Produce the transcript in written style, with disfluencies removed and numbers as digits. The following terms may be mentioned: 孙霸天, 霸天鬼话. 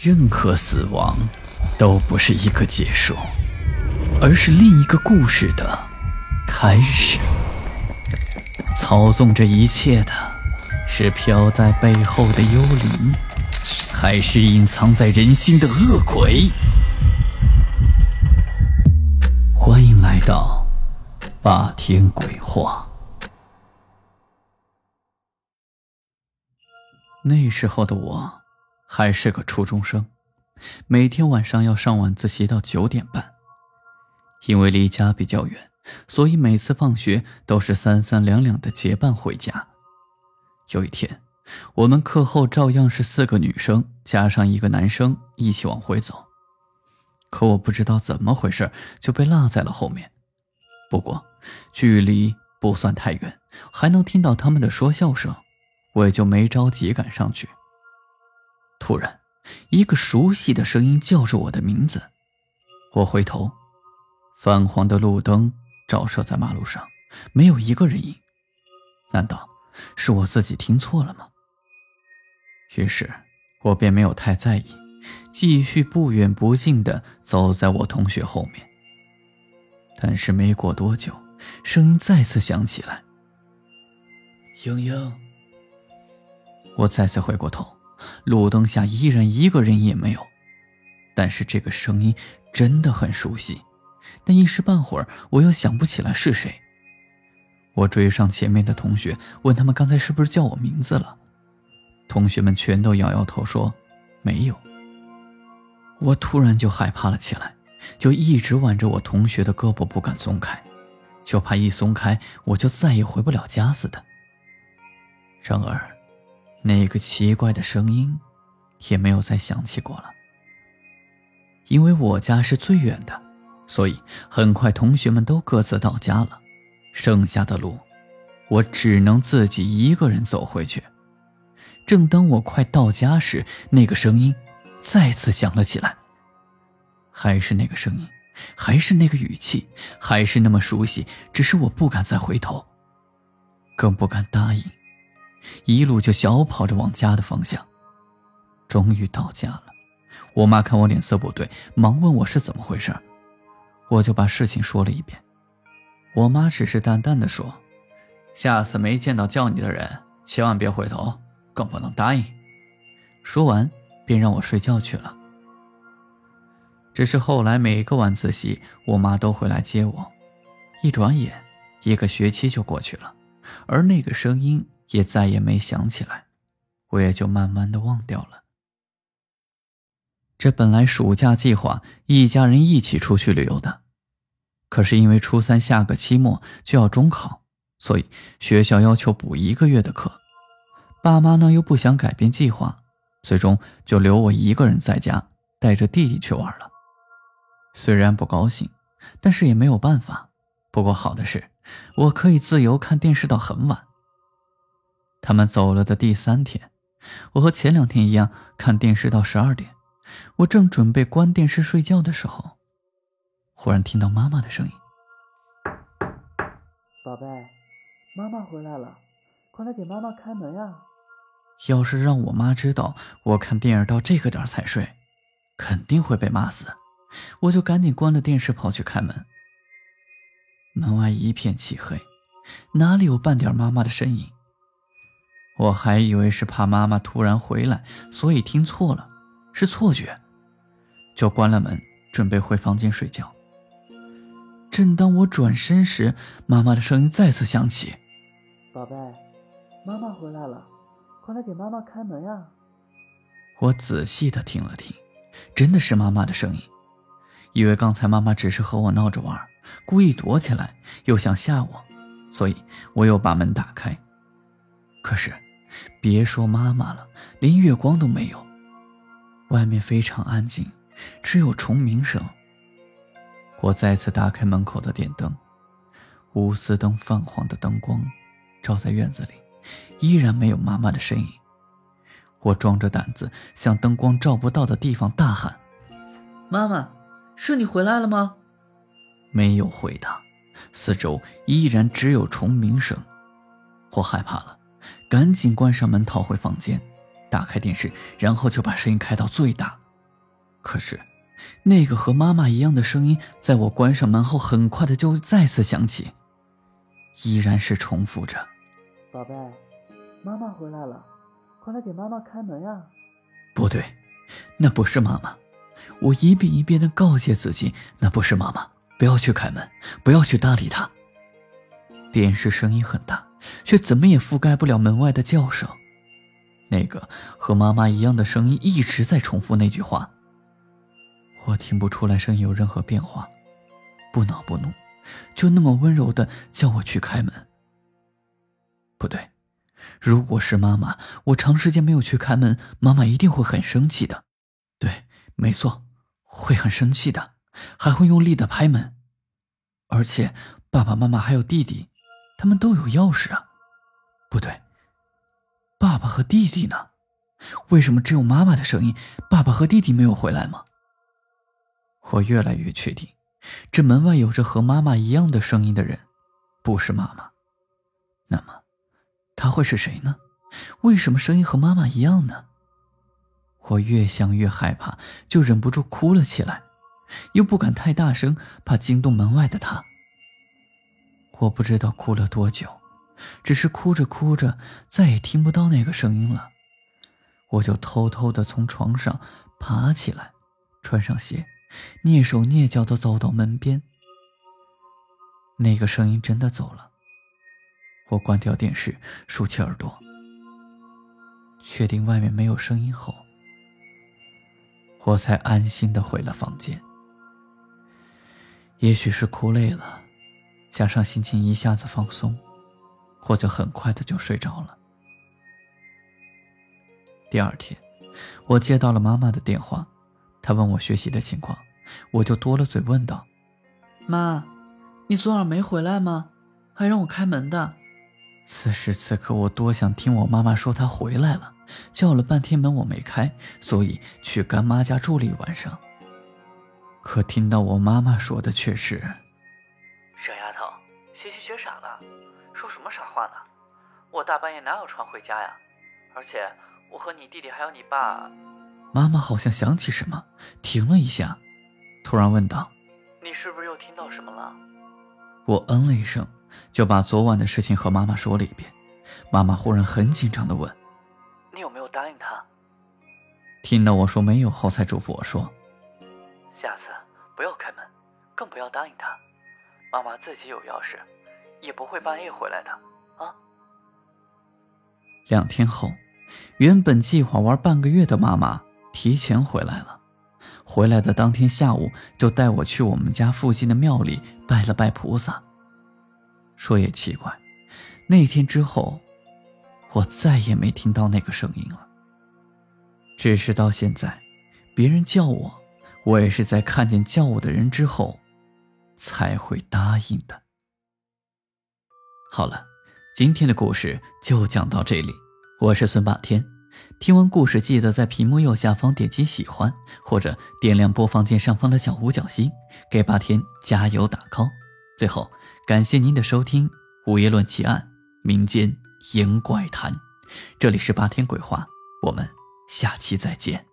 任何死亡都不是一个结束，而是另一个故事的开始。操纵这一切的是飘在背后的幽灵，还是隐藏在人心的恶鬼？欢迎来到霸天鬼话。那时候的我还是个初中生，每天晚上要上晚自习到9点半。因为离家比较远，所以每次放学都是三三两两的结伴回家。有一天，我们课后照样是4个女生加上1个男生一起往回走，可我不知道怎么回事就被落在了后面。不过距离不算太远，还能听到他们的说笑声，我也就没着急赶上去。突然，一个熟悉的声音叫着我的名字，我回头，泛黄的路灯照射在马路上，没有一个人影。难道是我自己听错了吗？于是我便没有太在意，继续不远不近地走在我同学后面。但是没过多久，声音再次响起来，英英。我再次回过头，路灯下依然一个人也没有，但是这个声音真的很熟悉，但一时半会儿我又想不起来是谁。我追上前面的同学，问他们刚才是不是叫我名字了。同学们全都摇摇头说没有。我突然就害怕了起来，就一直挽着我同学的胳膊不敢松开，就怕一松开我就再也回不了家似的。然而那个奇怪的声音也没有再响起过了。因为我家是最远的，所以很快同学们都各自到家了，剩下的路我只能自己一个人走回去。正当我快到家时，那个声音再次响了起来，还是那个声音，还是那个语气，还是那么熟悉，只是我不敢再回头，更不敢答应，一路就小跑着往家的方向。终于到家了，我妈看我脸色不对，忙问我是怎么回事，我就把事情说了一遍。我妈只是淡淡的说，下次没见到叫你的人千万别回头，更不能答应。说完便让我睡觉去了。只是后来每个晚自习我妈都会来接我，一转眼1个学期就过去了，而那个声音也再也没想起来，我也就慢慢的忘掉了。这本来暑假计划一家人一起出去旅游的，可是因为初3下个期末就要中考，所以学校要求补1个月的课。爸妈呢又不想改变计划，最终就留我一个人在家，带着弟弟去玩了。虽然不高兴，但是也没有办法。不过好的是，我可以自由看电视到很晚。他们走了的第3天，我和前2天一样看电视到12点，我正准备关电视睡觉的时候，忽然听到妈妈的声音，宝贝，妈妈回来了，快来给妈妈开门啊。要是让我妈知道我看电视到这个点才睡，肯定会被骂死。我就赶紧关了电视跑去开门，门外一片漆黑，哪里有半点妈妈的身影。我还以为是怕妈妈突然回来，所以听错了，是错觉，就关了门准备回房间睡觉。正当我转身时，妈妈的声音再次响起，宝贝，妈妈回来了，快来给妈妈开门啊。我仔细地听了听，真的是妈妈的声音。以为刚才妈妈只是和我闹着玩，故意躲起来又想吓我，所以我又把门打开。可是别说妈妈了，连月光都没有。外面非常安静，只有虫鸣声。我再次打开门口的电灯，钨丝灯泛黄的灯光照在院子里，依然没有妈妈的身影。我壮着胆子向灯光照不到的地方大喊，妈妈，是你回来了吗？没有回答，四周依然只有虫鸣声。我害怕了，赶紧关上门逃回房间，打开电视，然后就把声音开到最大，可是那个和妈妈一样的声音在我关上门后很快的就再次响起，依然是重复着：宝贝，妈妈回来了，快来给妈妈开门啊。不对，那不是妈妈。我一遍一遍的告诫自己，那不是妈妈，不要去开门，不要去搭理她。电视声音很大，却怎么也覆盖不了门外的叫声。那个和妈妈一样的声音一直在重复那句话。我听不出来声音有任何变化，不恼不怒，就那么温柔的叫我去开门。不对，如果是妈妈，我长时间没有去开门，妈妈一定会很生气的。对，没错，会很生气的，还会用力的拍门。而且爸爸妈妈还有弟弟，他们都有钥匙啊。不对，爸爸和弟弟呢？为什么只有妈妈的声音，爸爸和弟弟没有回来吗？我越来越确定，这门外有着和妈妈一样的声音的人不是妈妈。那么他会是谁呢？为什么声音和妈妈一样呢？我越想越害怕，就忍不住哭了起来，又不敢太大声，怕惊动门外的他。我不知道哭了多久，只是哭着哭着再也听不到那个声音了。我就偷偷地从床上爬起来，穿上鞋，蹑手蹑脚地走到门边。那个声音真的走了。我关掉电视，竖起耳朵，确定外面没有声音后，我才安心地回了房间。也许是哭累了，加上心情一下子放松，我就很快的就睡着了。第二天，我接到了妈妈的电话，她问我学习的情况，我就多了嘴问道：妈，你昨晚没回来吗？还让我开门的。此时此刻，我多想听我妈妈说她回来了，叫了半天门我没开，所以去干妈家住了一晚上。可听到我妈妈说的却是：傻丫头，学习学傻了，说什么傻话呢？我大半夜哪有船回家呀？而且我和你弟弟还有你爸……妈妈好像想起什么，停了一下，突然问道：你是不是又听到什么了？我嗯了一声，就把昨晚的事情和妈妈说了一遍。妈妈忽然很紧张地问：你有没有答应他？听到我说没有后，才嘱咐我说：下次不要开门，更不要答应他，妈妈自己有钥匙，也不会半夜回来的啊。2天后，原本计划玩半个月的妈妈提前回来了。回来的当天下午，就带我去我们家附近的庙里拜了拜菩萨。说也奇怪，那天之后我再也没听到那个声音了。只是到现在，别人叫我，我也是在看见叫我的人之后才会答应的。好了，今天的故事就讲到这里。我是孙霸天，听完故事记得在屏幕右下方点击喜欢，或者点亮播放键上方的小五角星，给霸天加油打 call。 最后感谢您的收听，午夜论奇案，民间言怪谈，这里是霸天鬼话，我们下期再见。